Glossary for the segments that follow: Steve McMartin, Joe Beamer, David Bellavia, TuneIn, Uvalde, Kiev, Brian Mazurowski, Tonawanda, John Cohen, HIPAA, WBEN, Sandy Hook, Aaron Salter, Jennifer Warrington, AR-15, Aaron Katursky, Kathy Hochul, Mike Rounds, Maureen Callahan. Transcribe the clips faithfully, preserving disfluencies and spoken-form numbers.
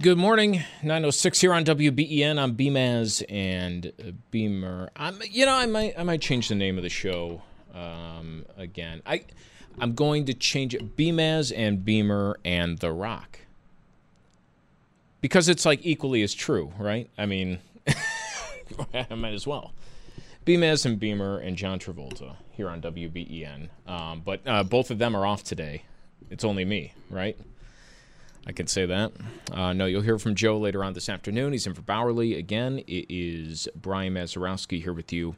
Good morning. nine oh six here on W B E N. I'm B-Maz and Beamer. I'm, you know, I might I might change the name of the show um, again. I, I'm going to change it. B-Maz and Beamer and The Rock. Because it's like equally as true, right? I mean, I might as well. B-Maz and Beamer and John Travolta here on W B E N. Um, but uh, both of them are off today. It's only me, right? I can say that. Uh, no, you'll hear from Joe later on this afternoon. He's in for Bowerly. Again, it is Brian Mazurowski here with you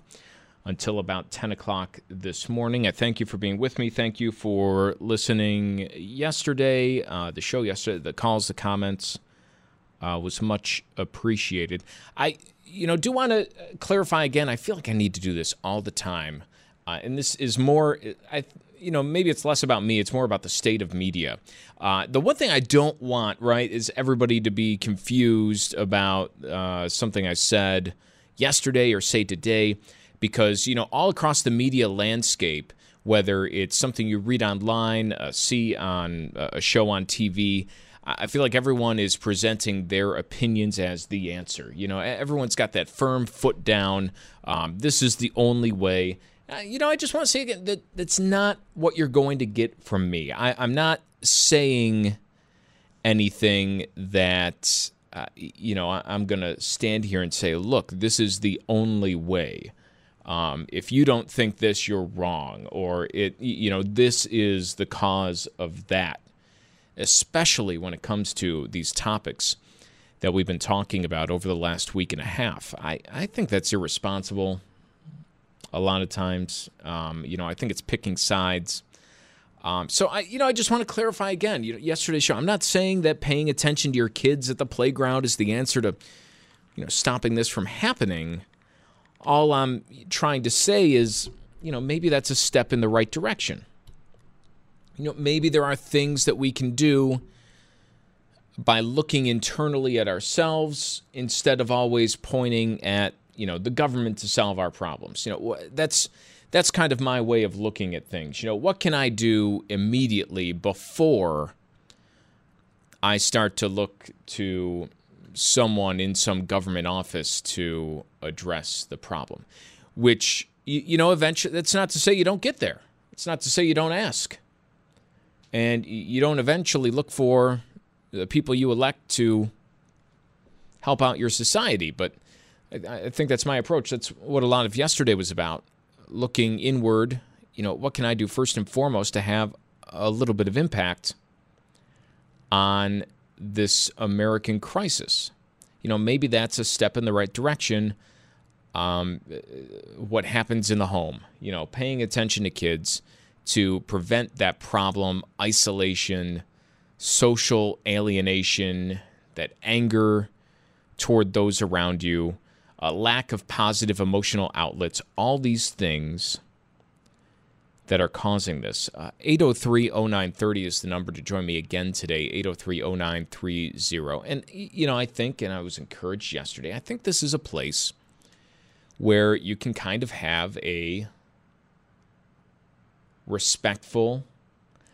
until about ten o'clock this morning. I thank you for being with me. Thank you for listening yesterday, uh, the show yesterday, the calls, the comments. Uh, was much appreciated. I, you know, do want to clarify again. I feel like I need to do this all the time, uh, and this is more. I, you know, maybe it's less about me. It's more about the state of media. Uh, the one thing I don't want, right, is everybody to be confused about uh, something I said yesterday or say today, because you know, all across the media landscape, whether it's something you read online, uh, see on uh, a show on T V. I feel like everyone is presenting their opinions as the answer. You know, everyone's got that firm foot down. Um, this is the only way. Uh, you know, I just want to say again that that's not what you're going to get from me. I, I'm not saying anything that, uh, you know, I, I'm going to stand here and say, look, this is the only way. Um, if you don't think this, you're wrong. Or, it, you know, this is the cause of that. Especially when it comes to these topics that we've been talking about over the last week and a half. I, I think that's irresponsible a lot of times. Um, you know, I think it's picking sides. Um, so, I, you know, I just want to clarify again, you know, yesterday's show, I'm not saying that paying attention to your kids at the playground is the answer to, you know, stopping this from happening. All I'm trying to say is, you know, maybe that's a step in the right direction. You know, maybe there are things that we can do by looking internally at ourselves instead of always pointing at, you know, the government to solve our problems. You know, that's that's kind of my way of looking at things. You know, what can I do immediately before I start to look to someone in some government office to address the problem? Which, you know, eventually, that's not to say you don't get there. It's not to say you don't ask. And you don't eventually look for the people you elect to help out your society. But I think that's my approach. That's what a lot of yesterday was about, looking inward. You know, what can I do first and foremost to have a little bit of impact on this American crisis? You know, maybe that's a step in the right direction. Um, what happens in the home, you know, paying attention to kids to prevent that problem, isolation, social alienation, that anger toward those around you, a lack of positive emotional outlets, all these things that are causing this. Uh, eight oh three, oh nine three oh is the number to join me again today, eight oh three, oh nine three oh. And, you know, I think, and I was encouraged yesterday, I think this is a place where you can kind of have a respectful,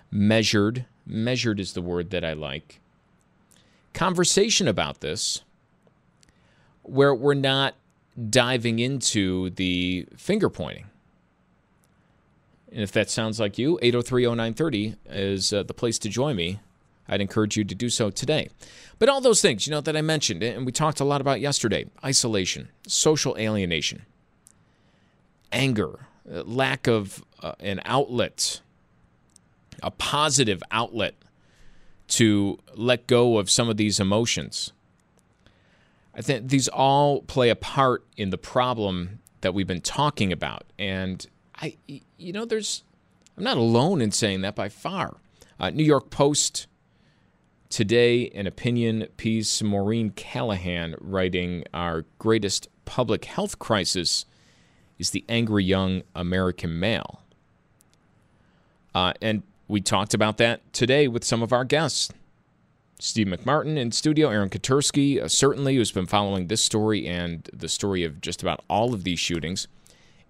measured, measured is the word that I like, conversation about this where we're not diving into the finger pointing. And if that sounds like you, eight oh three, oh nine three oh is uh, the place to join me. I'd encourage you to do so today. But all those things, you know, that I mentioned, and we talked a lot about yesterday, isolation, social alienation, anger, lack of uh, an outlet, a positive outlet to let go of some of these emotions. I think these all play a part in the problem that we've been talking about. And, I, you know, there's I'm not alone in saying that by far. Uh, New York Post today, an opinion piece, Maureen Callahan writing, our greatest public health crisis is the angry young American male. Uh, and we talked about that today with some of our guests. Steve McMartin in studio, Aaron Katursky, uh, certainly, who's been following this story and the story of just about all of these shootings.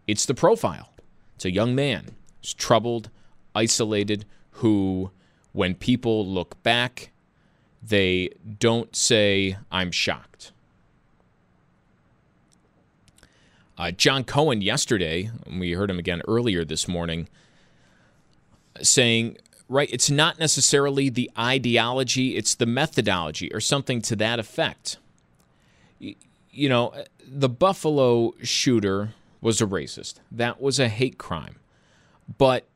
It's the profile. It's a young man who's troubled, isolated, who, when people look back, they don't say, I'm shocked. Uh, John Cohen yesterday, and we heard him again earlier this morning, saying, right, it's not necessarily the ideology, it's the methodology or something to that effect. You know, the Buffalo shooter was a racist. That was a hate crime. But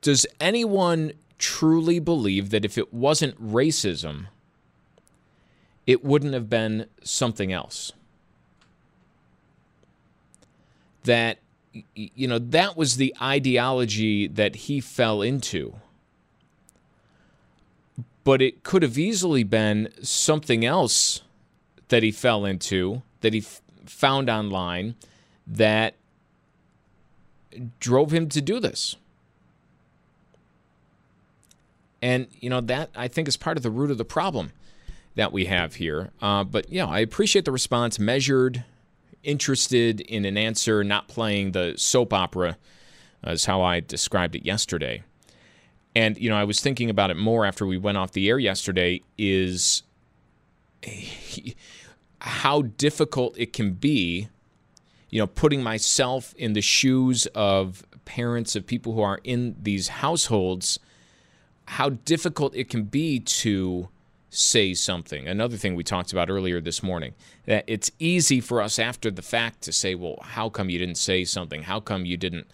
does anyone truly believe that if it wasn't racism, it wouldn't have been something else? That, you know, that was the ideology that he fell into. But it could have easily been something else that he fell into, that he f- found online, that drove him to do this. And, you know, that, I think, is part of the root of the problem that we have here. Uh, but, yeah, I appreciate the response, measured, interested in an answer, not playing the soap opera, is how I described it yesterday. And, you know, I was thinking about it more after we went off the air yesterday, is how difficult it can be, you know, putting myself in the shoes of parents, of people who are in these households, how difficult it can be to say something. Another thing we talked about earlier this morning, that it's easy for us after the fact to say, well, how come you didn't say something? How come you didn't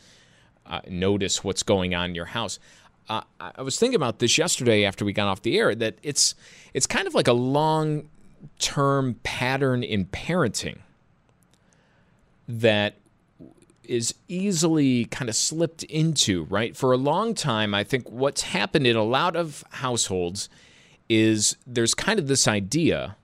uh, notice what's going on in your house? Uh, I was thinking about this yesterday after we got off the air, that it's it's kind of like a long-term pattern in parenting that is easily kind of slipped into, right? For a long time, I think what's happened in a lot of households is there's kind of this idea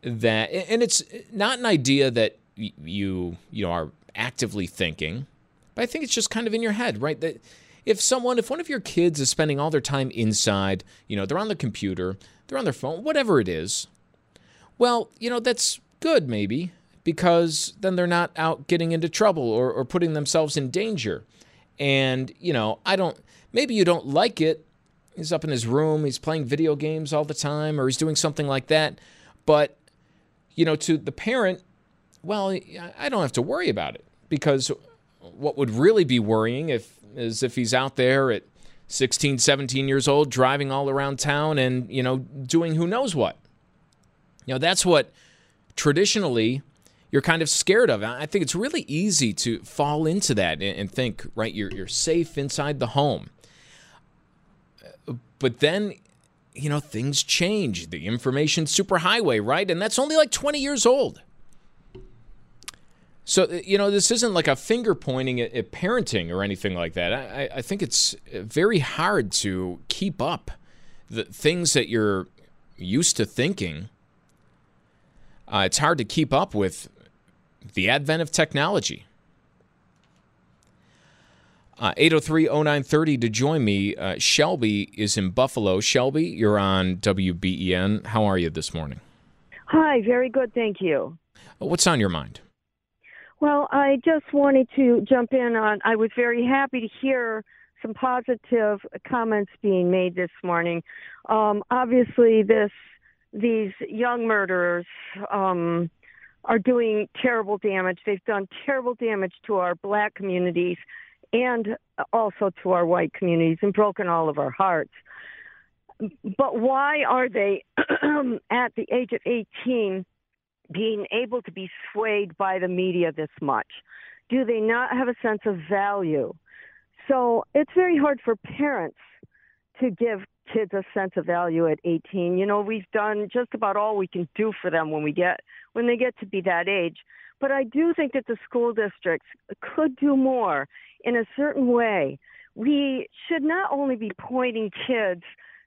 that, and it's not an idea that you you know are actively thinking, but I think it's just kind of in your head, right? That if someone, if one of your kids is spending all their time inside, you know, they're on the computer, they're on their phone, whatever it is, well, you know, that's good maybe, because then they're not out getting into trouble or, or putting themselves in danger. And, you know, I don't, maybe you don't like it. He's up in his room, he's playing video games all the time, or he's doing something like that. But, you know, to the parent, well, I don't have to worry about it, because what would really be worrying if is if he's out there at sixteen, seventeen years old, driving all around town and, you know, doing who knows what. You know, that's what traditionally you're kind of scared of. I think it's really easy to fall into that and think, right, you're you're safe inside the home. But then, you know, things change. The information superhighway, right? And that's only like twenty years old. So, you know, this isn't like a finger pointing at, at parenting or anything like that. I, I think it's very hard to keep up the things that you're used to thinking. Uh, it's hard to keep up with the advent of technology. Uh, eight oh three, oh nine thirty to join me. Uh, Shelby is in Buffalo. Shelby, you're on W B E N. How are you this morning? Hi, very good, thank you. What's on your mind? Well, I just wanted to jump in on, I was very happy to hear some positive comments being made this morning. Um, obviously, this these young murderers um, are doing terrible damage. They've done terrible damage to our black communities and also to our white communities, and broken all of our hearts. But why are they, at the age of eighteen, being able to be swayed by the media this much? Do they not have a sense of value? So it's very hard for parents to give kids a sense of value at eighteen. You know, we've done just about all we can do for them when we get when they get to be that age. But I do think that the school districts could do more in a certain way. We should not only be pointing kids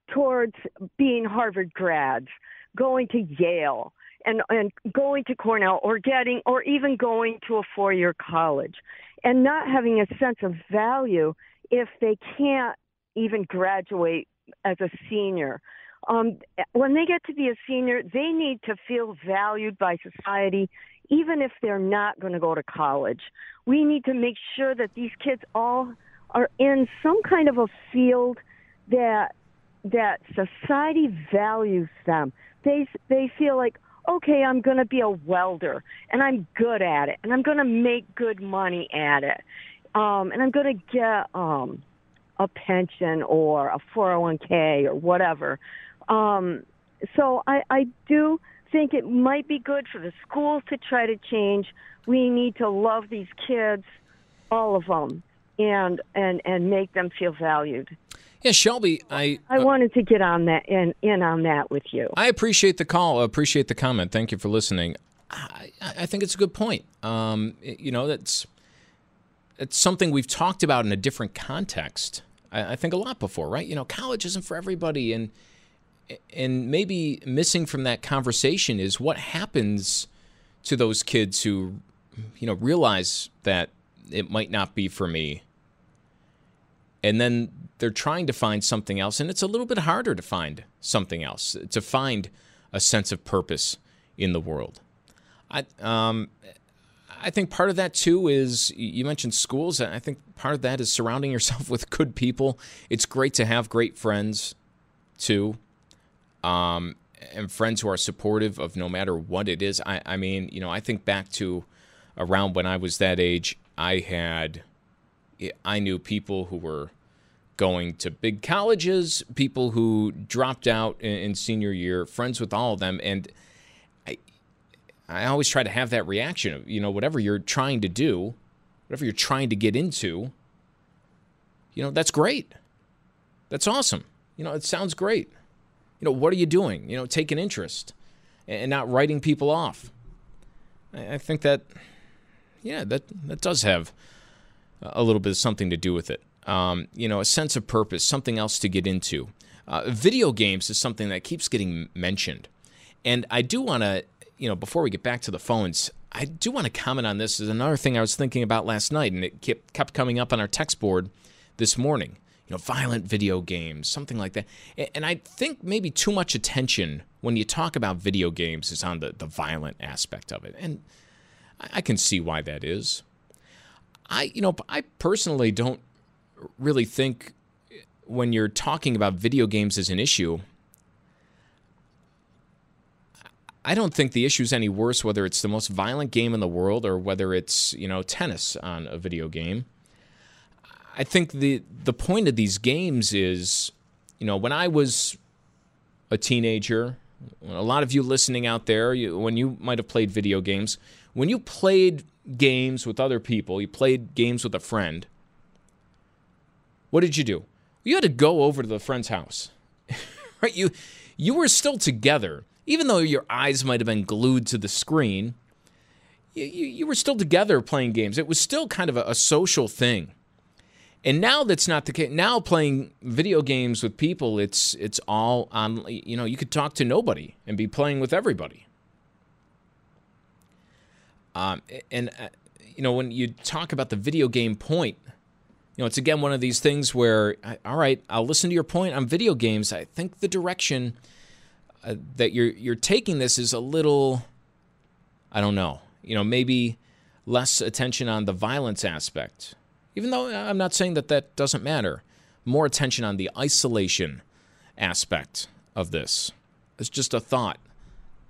towards being Harvard grads, going to Yale, and, and going to Cornell, or getting, or even going to a four-year college, and not having a sense of value if they can't even graduate as a senior. Um, when they get to be a senior, they need to feel valued by society, even if they're not going to go to college. We need to make sure that these kids all are in some kind of a field that that society values them. They they feel like, okay, I'm going to be a welder, and I'm good at it, and I'm going to make good money at it, um, and I'm going to get um, a pension or a four oh one k or whatever. Um, so I, I do think it might be good for the schools to try to change. We need to love these kids, all of them, and, and, and make them feel valued. Yeah, Shelby, I... I wanted to get on that and in on that with you. I appreciate the call. I appreciate the comment. Thank you for listening. I, I think it's a good point. Um, you know, that's it's something we've talked about in a different context, I, I think, a lot before, right? You know, college isn't for everybody, and and maybe missing from that conversation is what happens to those kids who, you know, realize that it might not be for me. And then they're trying to find something else, and it's a little bit harder to find something else, to find a sense of purpose in the world. I um, I think part of that, too, is you mentioned schools. I think part of that is surrounding yourself with good people. It's great to have great friends, too, um, and friends who are supportive of no matter what it is. I, I mean, you know, I think back to around when I was that age, I had... I knew people who were going to big colleges, people who dropped out in senior year, friends with all of them. And I I always try to have that reaction of, you know, whatever you're trying to do, whatever you're trying to get into, you know, that's great. That's awesome. You know, it sounds great. You know, what are you doing? You know, take an interest and not writing people off. I think that, yeah, that, that does have a little bit of something to do with it. Um, you know, a sense of purpose, something else to get into. Uh, video games is something that keeps getting mentioned. And I do want to, you know, before we get back to the phones, I do want to comment on this. This is another thing I was thinking about last night, and it kept, kept coming up on our text board this morning. You know, violent video games, something like that. And I think maybe too much attention when you talk about video games is on the, the violent aspect of it. And I can see why that is. I, you know, I personally don't really think when you're talking about video games as an issue, I don't think the issue is any worse whether it's the most violent game in the world or whether it's, you know, tennis on a video game. I think the the point of these games is, you know, when I was a teenager, a lot of you listening out there, you, when you might have played video games, when you played games with other people, you played games with a friend, what did you do? You had to go over to the friend's house. Right? You you were still together. Even though your eyes might have been glued to the screen, you, you, you were still together playing games. It was still kind of a, a social thing. And now that's not the case. Now playing video games with people, it's it's all on, you know, you could talk to nobody and be playing with everybody. Um, and, uh, you know, when you talk about the video game point, you know, it's, again, one of these things where, I, all right, I'll listen to your point on video games. I think the direction uh, that you're you're taking this is a little, I don't know, you know, maybe less attention on the violence aspect, even though I'm not saying that that doesn't matter. More attention on the isolation aspect of this. It's just a thought.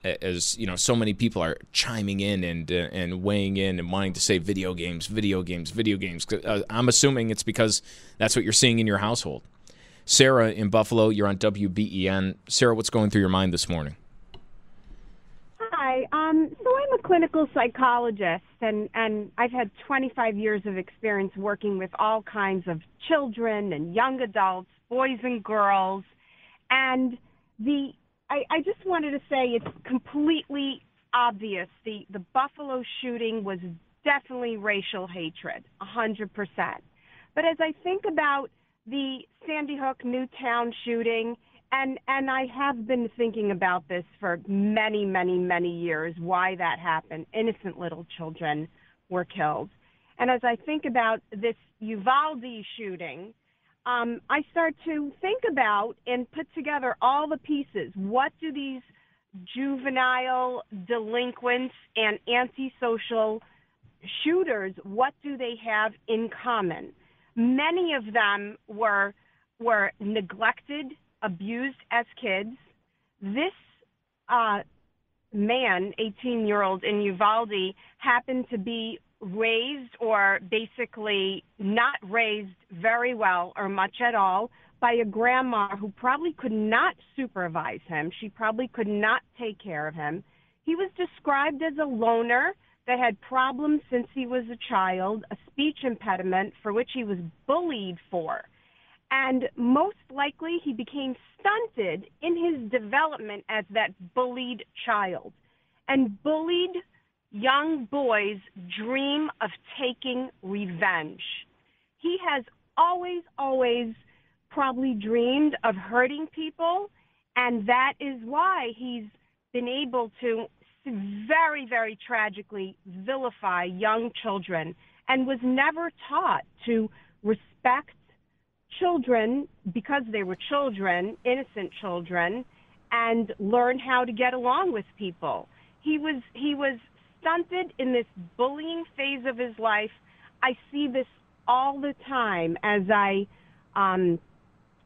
as you know, so many people are chiming in and uh, and weighing in and wanting to say video games, video games, video games. Uh, I'm assuming it's because that's what you're seeing in your household. Sarah in Buffalo, you're on W B E N. Sarah, what's going through your mind this morning? Hi. Um, so I'm a clinical psychologist, and, and I've had twenty-five years of experience working with all kinds of children and young adults, boys and girls. And the I, I just wanted to say it's completely obvious. The, the Buffalo shooting was definitely racial hatred, one hundred percent. But as I think about the Sandy Hook Newtown shooting, and, and I have been thinking about this for many, many, many years, why that happened. Innocent little children were killed. And as I think about this Uvalde shooting, Um, I start to think about and put together all the pieces. What do these juvenile delinquents and antisocial shooters, what do they have in common? Many of them were were neglected, abused as kids. This uh, man, eighteen-year-old in Uvalde, happened to be raised or basically not raised very well or much at all by a grandma who probably could not supervise him. She probably could not take care of him. He was described as a loner that had problems since he was a child, a speech impediment for which he was bullied for. And most likely he became stunted in his development as that bullied child. And bullied young boys dream of taking revenge. He has always, always probably dreamed of hurting people, and that is why he's been able to very, very tragically vilify young children and was never taught to respect children because they were children, innocent children, and learn how to get along with people. He was, he was, stunted in this bullying phase of his life. I see this all the time as I um,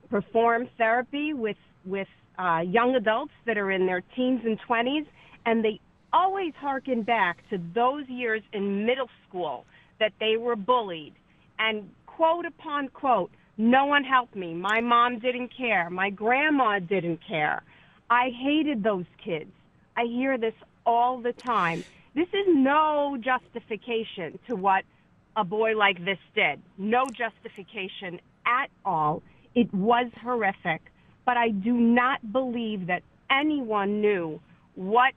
perform therapy with, with uh, young adults that are in their teens and twenties, and they always harken back to those years in middle school that they were bullied. And quote upon quote, no one helped me. My mom didn't care. My grandma didn't care. I hated those kids. I hear this all the time. This is no justification to what a boy like this did. No justification at all. It was horrific, but I do not believe that anyone knew what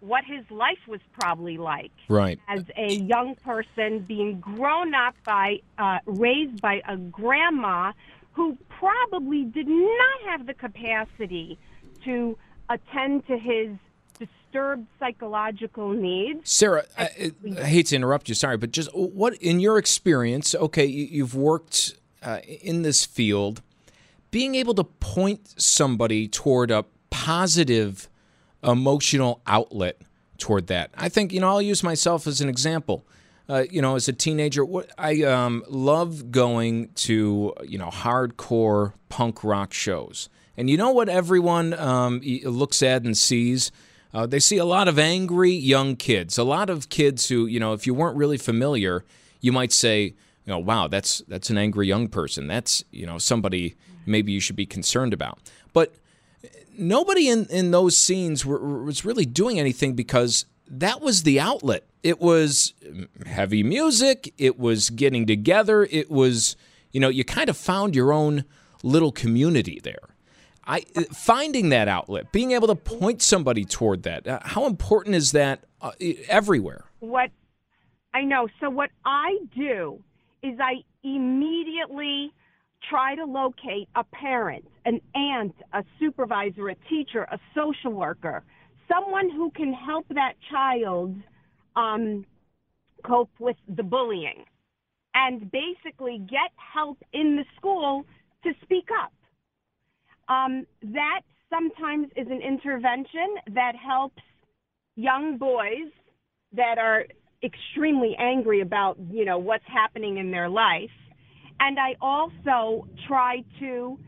what his life was probably like. Right. As a young person being grown up by, uh, raised by a grandma who probably did not have the capacity to attend to his disturbed psychological needs. Sarah, I, I hate to interrupt you, sorry, but just what, in your experience, okay, you, you've worked uh, in this field, being able to point somebody toward a positive emotional outlet toward that. I think, you know, I'll use myself as an example. Uh, you know, as a teenager, what, I um, love going to, you know, hardcore punk rock shows. And you know what everyone um, looks at and sees? Uh, they see a lot of angry young kids, a lot of kids who, you know, if you weren't really familiar, you might say, you know, wow, that's that's an angry young person. That's, you know, somebody maybe you should be concerned about. But nobody in, in those scenes were, was really doing anything because that was the outlet. It was heavy music. It was getting together. It was, you know, you kind of found your own little community there. I, finding that outlet, being able to point somebody toward that, uh, how important is that uh, everywhere? What I know. So what I do is I immediately try to locate a parent, an aunt, a supervisor, a teacher, a social worker, someone who can help that child um, cope with the bullying and basically get help in the school to speak up. Um, that sometimes is an intervention that helps young boys that are extremely angry about, you know, what's happening in their life. And I also try to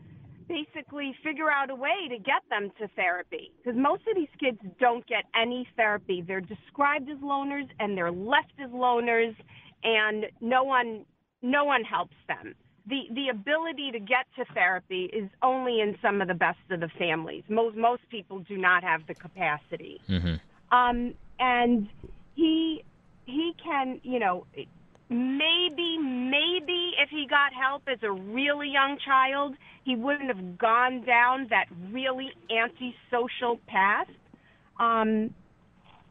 basically figure out a way to get them to therapy, because most of these kids don't get any therapy. They're described as loners and they're left as loners, and no one no one helps them. The the ability to get to therapy is only in some of the best of the families. Most most people do not have the capacity. Mm-hmm. Um, and he he can, you know, maybe, maybe if he got help as a really young child, he wouldn't have gone down that really antisocial path. Um,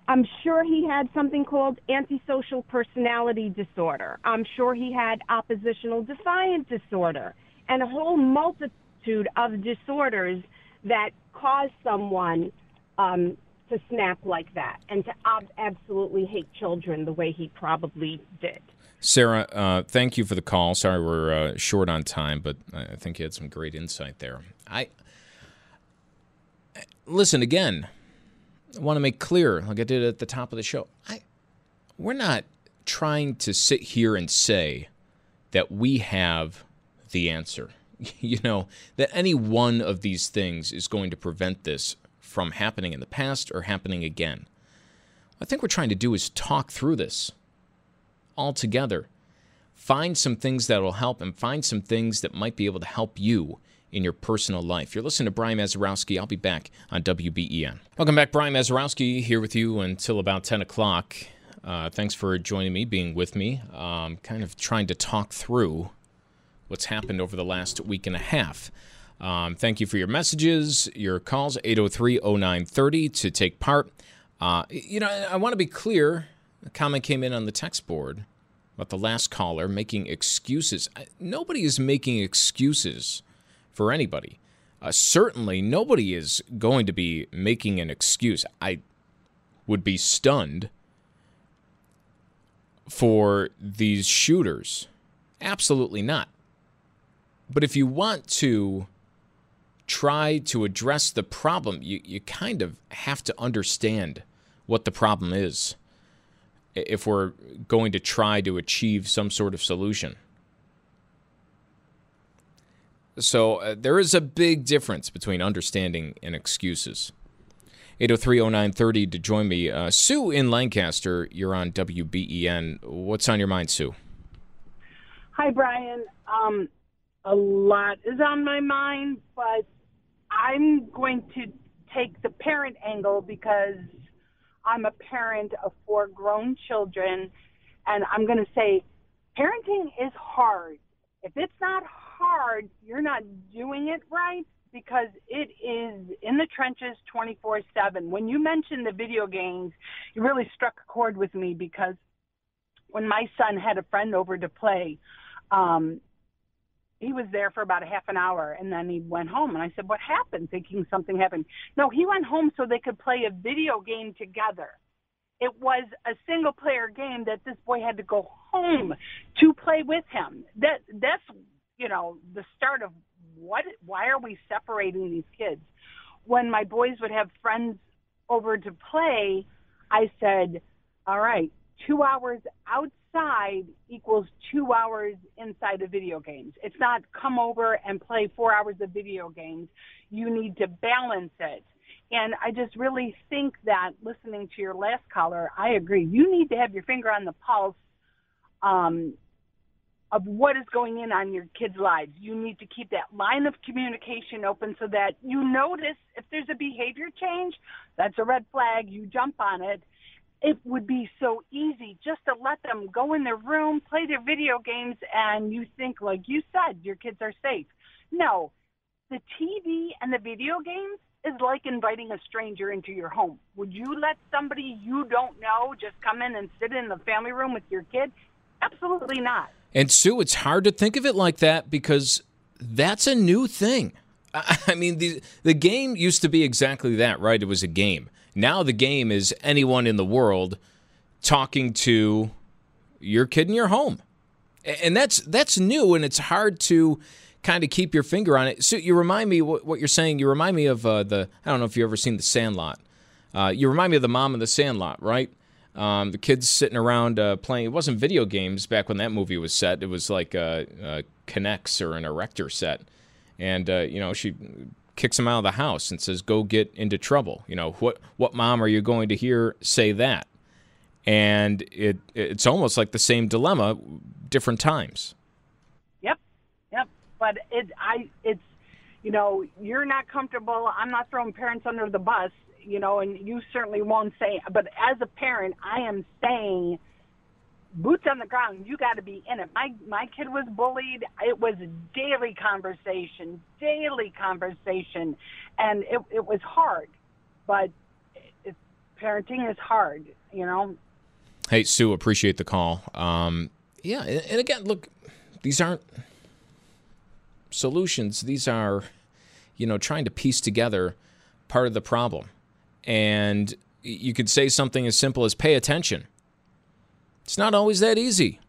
I'm sure he had something called antisocial personality disorder. I'm sure he had oppositional defiant disorder and a whole multitude of disorders that cause someone um, to snap like that and to ob- absolutely hate children the way he probably did. Sarah, uh, thank you for the call. Sorry we're uh, short on time, but I think you had some great insight there. I listen, again, I want to make clear, like I did at the top of the show, I, we're not trying to sit here and say that we have the answer, you know, that any one of these things is going to prevent this from happening in the past or happening again. What I think we're trying to do is talk through this all together, find some things that will help, and find some things that might be able to help you in your personal life. You're listening to Brian Mazurowski. I'll be back on W B E N. Welcome back, Brian Mazurowski, here with you until about ten o'clock. Uh, thanks for joining me, being with me. Um, kind of trying to talk through what's happened over the last week and a half. Um, thank you for your messages, your calls, eight oh three, oh nine three oh to take part. Uh, you know, I, I want to be clear. A comment came in on the text board about the last caller making excuses. I, nobody is making excuses for anybody. Uh, certainly nobody is going to be making an excuse. I would be stunned for these shooters. Absolutely not. But if you want to try to address the problem, you, you kind of have to understand what the problem is if we're going to try to achieve some sort of solution. So uh, there is a big difference between understanding and excuses. eight oh three, oh nine three oh to join me. Uh, Sue in Lancaster, you're on W B E N. What's on your mind, Sue? Hi, Brian. Um, a lot is on my mind, but I'm going to take the parent angle because I'm a parent of four grown children, and I'm going to say parenting is hard. If it's not hard, hard, you're not doing it right, because it is in the trenches twenty-four seven. When you mentioned the video games, it really struck a chord with me, because when my son had a friend over to play, um, he was there for about a half an hour, and then he went home, and I said, what happened? Thinking something happened. No, he went home so they could play a video game together. It was a single-player game that this boy had to go home to play with him. That That's... you know, the start of what, why are we separating these kids? When my boys would have friends over to play, I said, all right, two hours outside equals two hours inside of video games. It's not come over and play four hours of video games. You need to balance it. And I just really think that, listening to your last caller, I agree. You need to have your finger on the pulse, um, of what is going in on your kids' lives. You need to keep that line of communication open so that you notice if there's a behavior change, that's a red flag, you jump on it. It would be so easy just to let them go in their room, play their video games, and you think, like you said, your kids are safe. No, the T V and the video games is like inviting a stranger into your home. Would you let somebody you don't know just come in and sit in the family room with your kid? Absolutely not. And, Sue, it's hard to think of it like that, because that's a new thing. I mean, the the game used to be exactly that, right? It was a game. Now the game is anyone in the world talking to your kid in your home. And that's that's new, and it's hard to kind of keep your finger on it. Sue, you remind me what, what you're saying. You remind me of uh, the – I don't know if you've ever seen The Sandlot. Uh, you remind me of the mom in The Sandlot, right? Um, the kids sitting around uh, playing. It wasn't video games back when that movie was set. It was like a, a Kinex or an Erector set. And, uh, you know, she kicks him out of the house and says, go get into trouble. You know, what what mom are you going to hear say that? And it it's almost like the same dilemma, different times. Yep, yep. But it I it's, you know, you're not comfortable. I'm not throwing parents under the bus, you know, and you certainly won't say. But as a parent, I am saying, boots on the ground, you got to be in it. My my kid was bullied. It was daily conversation, daily conversation, and it it was hard. But it, parenting is hard, you know. Hey, Sue, appreciate the call. Um, yeah, and again, look, these aren't solutions. These are, you know, trying to piece together part of the problem. And you could say something as simple as pay attention. It's not always that easy.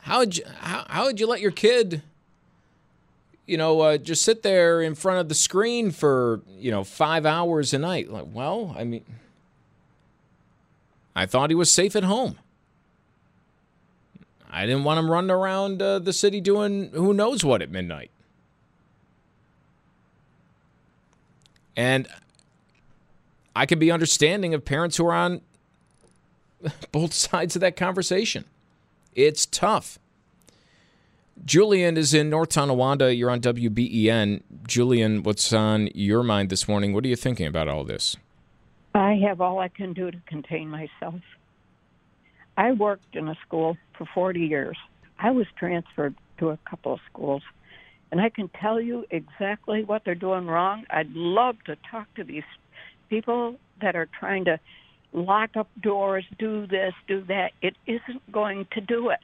How would you, how, how would you let your kid, you know, uh, just sit there in front of the screen for, you know, five hours a night? Like, well, I mean, I thought he was safe at home. I didn't want him running around uh, the city doing who knows what at midnight. And I could be understanding of parents who are on both sides of that conversation. It's tough. Julian is in North Tonawanda. You're on W B E N. Julian, what's on your mind this morning? What are you thinking about all this? I have all I can do to contain myself. I worked in a school for forty years. I was transferred to a couple of schools, and I can tell you exactly what they're doing wrong. I'd love to talk to these people that are trying to lock up doors, do this, do that. It isn't going to do it.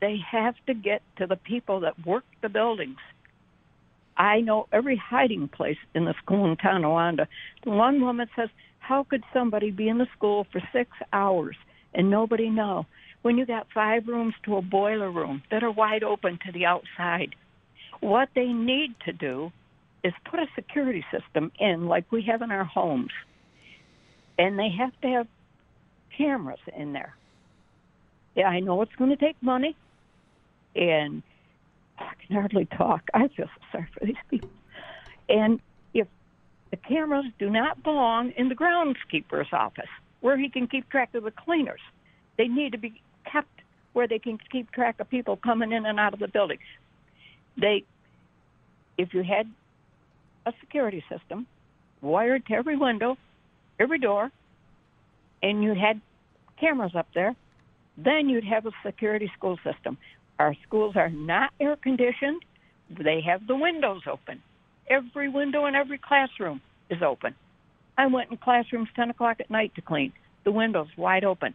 They have to get to the people that work the buildings. I know every hiding place in the school in Tonawanda. One woman says, how could somebody be in the school for six hours and nobody know when you got five rooms to a boiler room that are wide open to the outside? What they need to do is put a security system in like we have in our homes. And they have to have cameras in there. Yeah, I know it's going to take money, and I can hardly talk. I feel so sorry for these people. And if the cameras do not belong in the groundskeeper's office, where he can keep track of the cleaners, they need to be kept where they can keep track of people coming in and out of the building. They, if you had a security system wired to every window, every door, and you had cameras up there, then you'd have a security school system. Our schools are not air-conditioned. They have the windows open. Every window in every classroom is open. I went in classrooms ten o'clock at night to clean. The windows wide open.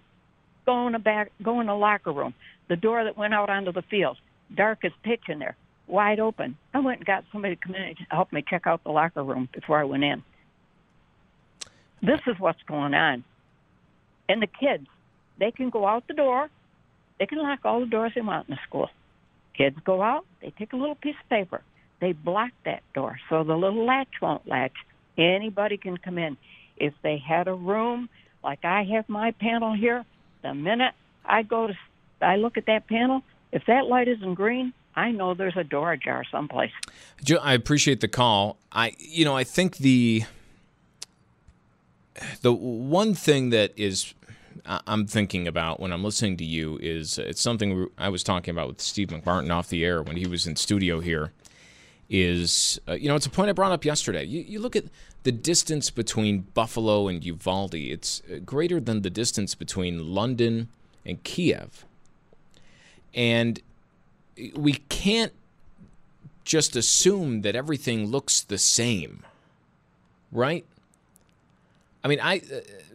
Go in a, back, go in a locker room. The door that went out onto the field, dark as pitch in there, wide open. I went and got somebody to come in and help me check out the locker room before I went in. This is what's going on. And the kids, they can go out the door. They can lock all the doors they want in the school. Kids go out. They take a little piece of paper. They block that door so the little latch won't latch. Anybody can come in. If they had a room, like I have my panel here, the minute I go to, I look at that panel, if that light isn't green, I know there's a door ajar someplace. Joe, I appreciate the call. I, you know, I think the... The one thing that is I'm thinking about when I'm listening to you is it's something I was talking about with Steve McMartin off the air when he was in studio here is, uh, you know, it's a point I brought up yesterday. You, you look at the distance between Buffalo and Uvalde. It's greater than the distance between London and Kiev. And we can't just assume that everything looks the same, right? I mean, I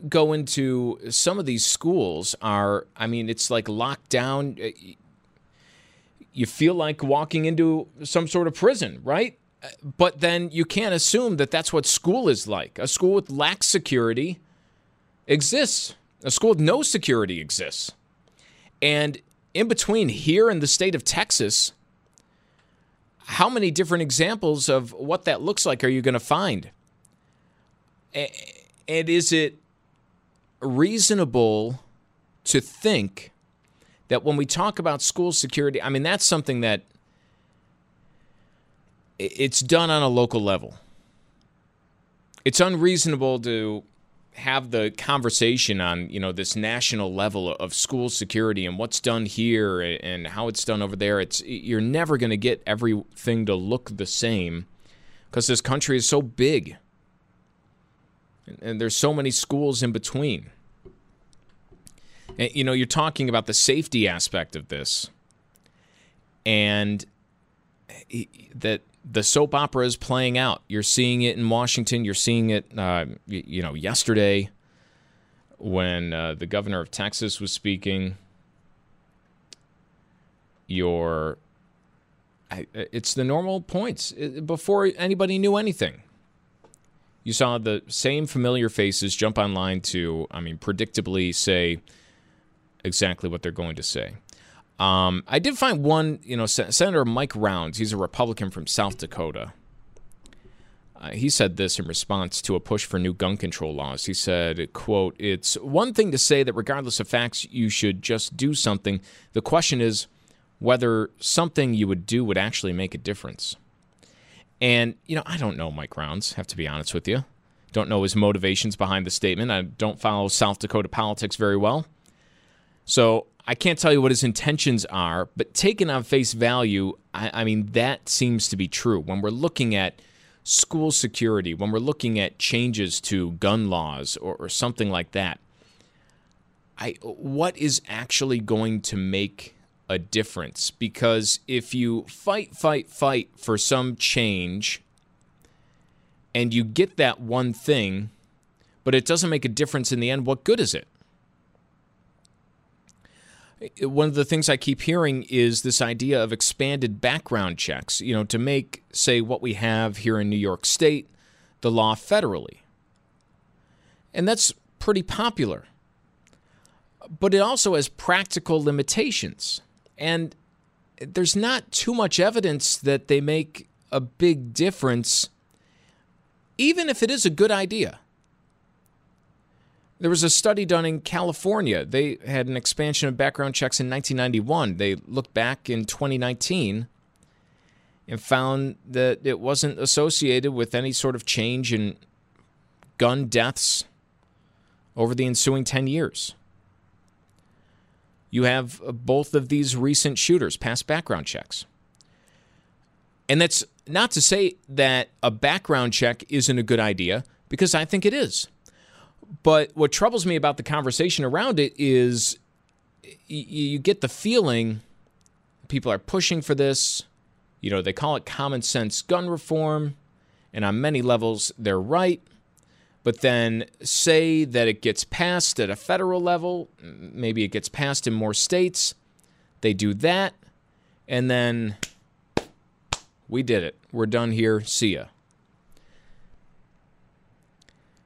go into some of these schools are, I mean, it's like locked down. You feel like walking into some sort of prison, right? But then you can't assume that that's what school is like. A school with lax security exists. A school with no security exists. And in between here and the state of Texas, how many different examples of what that looks like are you going to find? A- And is it reasonable to think that when we talk about school security, I mean, that's something that it's done on a local level. It's unreasonable to have the conversation on, you know, this national level of school security and what's done here and how it's done over there. It's, you're never going to get everything to look the same because this country is so big and there's so many schools in between. And, you know, you're talking about the safety aspect of this, and that the soap opera is playing out. You're seeing it in Washington. You're seeing it, uh, you, you know, yesterday when uh, the governor of Texas was speaking. Your, I, it's the normal points before anybody knew anything. You saw the same familiar faces jump online to, I mean, predictably say exactly what they're going to say. Um, I did find one, you know, Sen- Senator Mike Rounds, he's a Republican from South Dakota. Uh, he said this in response to a push for new gun control laws. He said, quote, "It's one thing to say that regardless of facts, you should just do something. The question is whether something you would do would actually make a difference." And, you know, I don't know Mike Rounds, have to be honest with you. Don't know his motivations behind the statement. I don't follow South Dakota politics very well. So I can't tell you what his intentions are, but taken on face value, I, I mean, that seems to be true. When we're looking at school security, when we're looking at changes to gun laws or, or something like that, I what is actually going to make a difference? Because if you fight, fight, fight for some change and you get that one thing, but it doesn't make a difference in the end, what good is it? One of the things I keep hearing is this idea of expanded background checks, you know, to make, say, what we have here in New York State, the law federally. And that's pretty popular. But it also has practical limitations. And there's not too much evidence that they make a big difference, even if it is a good idea. There was a study done in California. They had an expansion of background checks in nineteen ninety-one. They looked back in twenty nineteen and found that it wasn't associated with any sort of change in gun deaths over the ensuing ten years. You have both of these recent shooters pass background checks. And that's not to say that a background check isn't a good idea, because I think it is. But what troubles me about the conversation around it is you get the feeling people are pushing for this. You know, they call it common sense gun reform, and on many levels, they're right. But then say that it gets passed at a federal level, maybe it gets passed in more states. They do that, and then we did it. We're done here. See ya.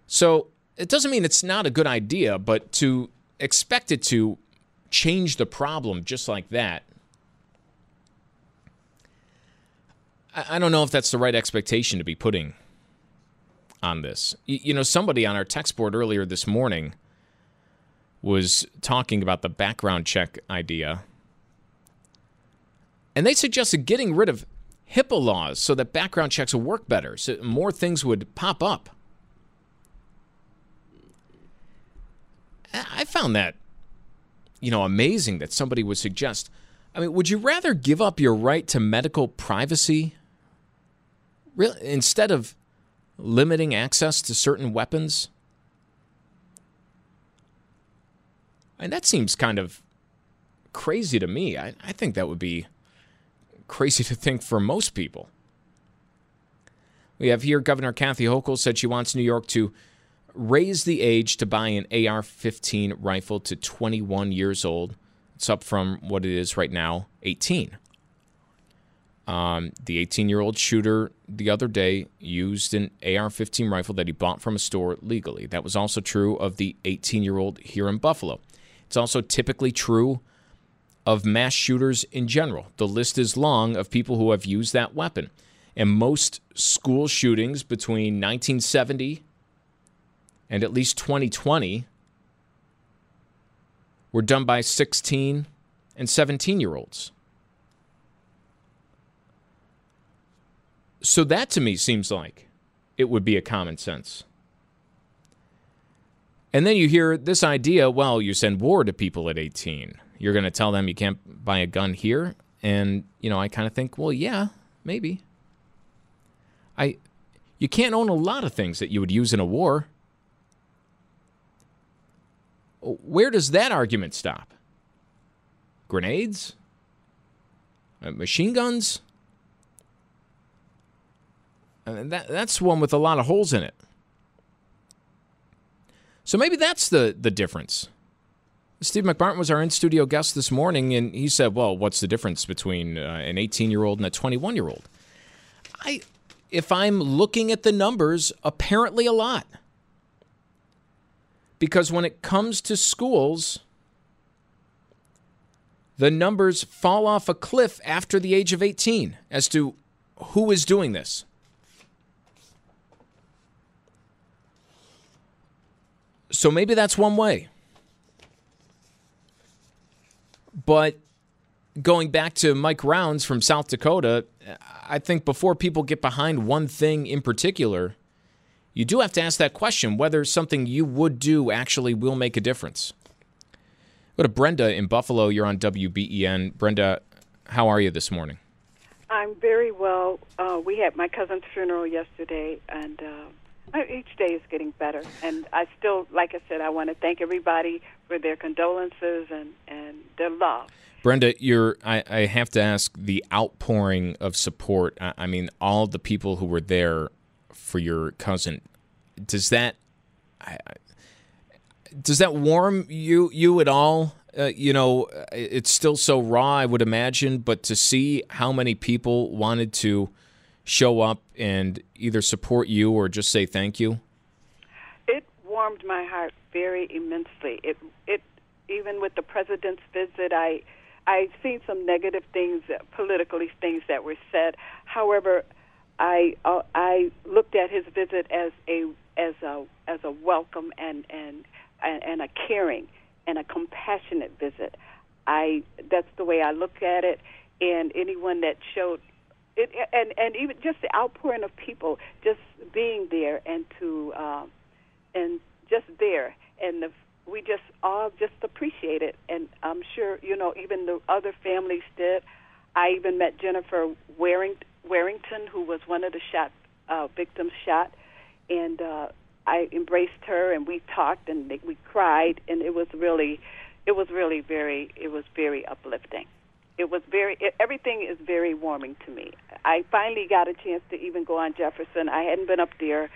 So it doesn't mean it's not a good idea, but to expect it to change the problem just like that, I don't know if that's the right expectation to be putting on this. You know, somebody on our text board earlier this morning was talking about the background check idea, and they suggested getting rid of HIPAA laws so that background checks will work better, so more things would pop up. I found that, you know, amazing that somebody would suggest. I mean, would you rather give up your right to medical privacy really, instead of limiting access to certain weapons? And that seems kind of crazy to me. I, I think that would be crazy to think for most people. We have here Governor Kathy Hochul said she wants New York to raise the age to buy an A R fifteen rifle to twenty-one years old. It's up from what it is right now, eighteen. Um, the eighteen-year-old shooter the other day used an A R fifteen rifle that he bought from a store legally. That was also true of the eighteen-year-old here in Buffalo. It's also typically true of mass shooters in general. The list is long of people who have used that weapon. And most school shootings between nineteen seventy and at least twenty twenty were done by sixteen and seventeen-year-olds. So that to me seems like it would be a common sense. And then you hear this idea, well, you send war to people at eighteen. You're going to tell them you can't buy a gun here. And, you know, I kind of think, well, yeah, maybe. I, you can't own a lot of things that you would use in a war. Where does that argument stop? Grenades? Uh, machine guns? Uh, that, that's one with a lot of holes in it. So maybe that's the, the difference. Steve McMartin was our in-studio guest this morning, and he said, well, what's the difference between uh, an eighteen-year-old and a twenty-one-year-old? I, if I'm looking at the numbers, apparently a lot. Because when it comes to schools, the numbers fall off a cliff after the age of eighteen as to who is doing this. So maybe that's one way. But going back to Mike Rounds from South Dakota, I think before people get behind one thing in particular, you do have to ask that question, whether something you would do actually will make a difference. Go to Brenda in Buffalo. You're on W B E N. Brenda, how are you this morning? I'm very well. Uh, we had my cousin's funeral yesterday, and Uh each day is getting better, and I still, like I said, I want to thank everybody for their condolences and, and their love. Brenda, you're, I, I have to ask, the outpouring of support, I, I mean, all the people who were there for your cousin, does that I, does that warm you, you at all? Uh, you know, it's still so raw, I would imagine, but to see how many people wanted to show up and either support you or just say thank you? It warmed my heart very immensely. It, it even with the president's visit, I, I've seen some negative things, politically things that were said. However, I, uh, I looked at his visit as a, as a, as a welcome and, and, and a caring and a compassionate visit. I, that's the way I look at it. And anyone that showed It, and, and even just the outpouring of people just being there and to um, and just there and the, we just all just appreciate it, and I'm sure, you know, even the other families did. I even met Jennifer Warrington, who was one of the shot uh, victims shot, and uh, I embraced her and we talked and we cried, and it was really it was really very it was very uplifting. It was very, it, everything is very warming to me. I finally got a chance to even go on Jefferson. I hadn't been up there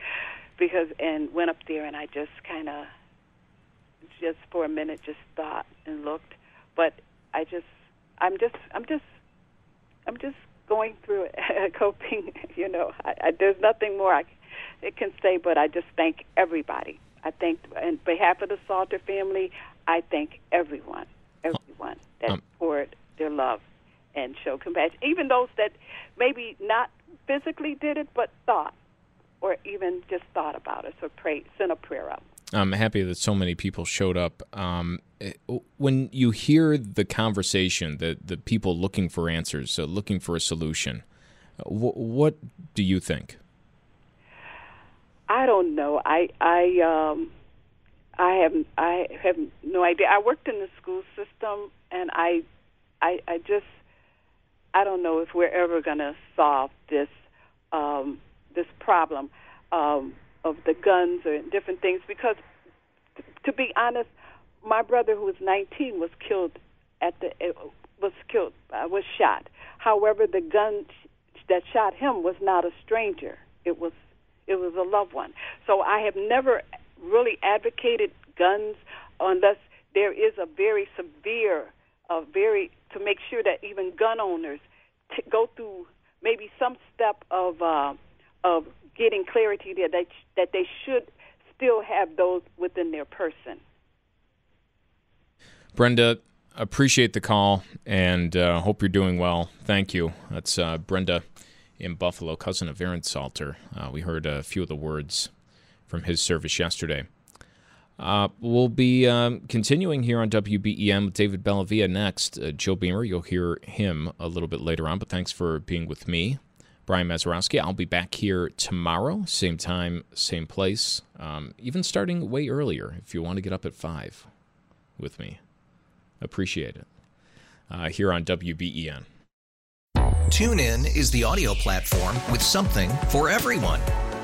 because, and went up there and I just kind of, just for a minute, just thought and looked. But I just, I'm just, I'm just, I'm just going through it, coping, you know. I, I, there's nothing more I it can say, but I just thank everybody. I thank, on behalf of the Salter family, I thank everyone, everyone that um. poured their love and show compassion, even those that maybe not physically did it but thought, or even just thought about us or prayed, sent a prayer up. I'm happy that so many people showed up. Um, when you hear the conversation, the, the people looking for answers, uh, looking for a solution, wh- what do you think? I don't know. I I um, I have I have no idea. I worked in the school system, and I. I, I just, I don't know if we're ever going to solve this um, this problem um, of the guns or different things, because, t- to be honest, my brother, who was nineteen, was killed at the was killed uh, was shot. However, the gun sh- that shot him was not a stranger. It was it was a loved one. So I have never really advocated guns unless there is a very severe. Uh, very to make sure that even gun owners t- go through maybe some step of uh, of getting clarity there that sh- that they should still have those within their person. Brenda, appreciate the call, and uh, hope you're doing well. Thank you. That's uh, Brenda in Buffalo, cousin of Aaron Salter. Uh, we heard a few of the words from his service yesterday. Uh, we'll be um, continuing here on W B E M with David Bellavia next. Uh, Joe Beamer, you'll hear him a little bit later on, but thanks for being with me. Brian Mazurowski. I'll be back here tomorrow, same time, same place, um, even starting way earlier if you want to get up at five with me. Appreciate it. Uh, here on W B E N. TuneIn is the audio platform with something for everyone.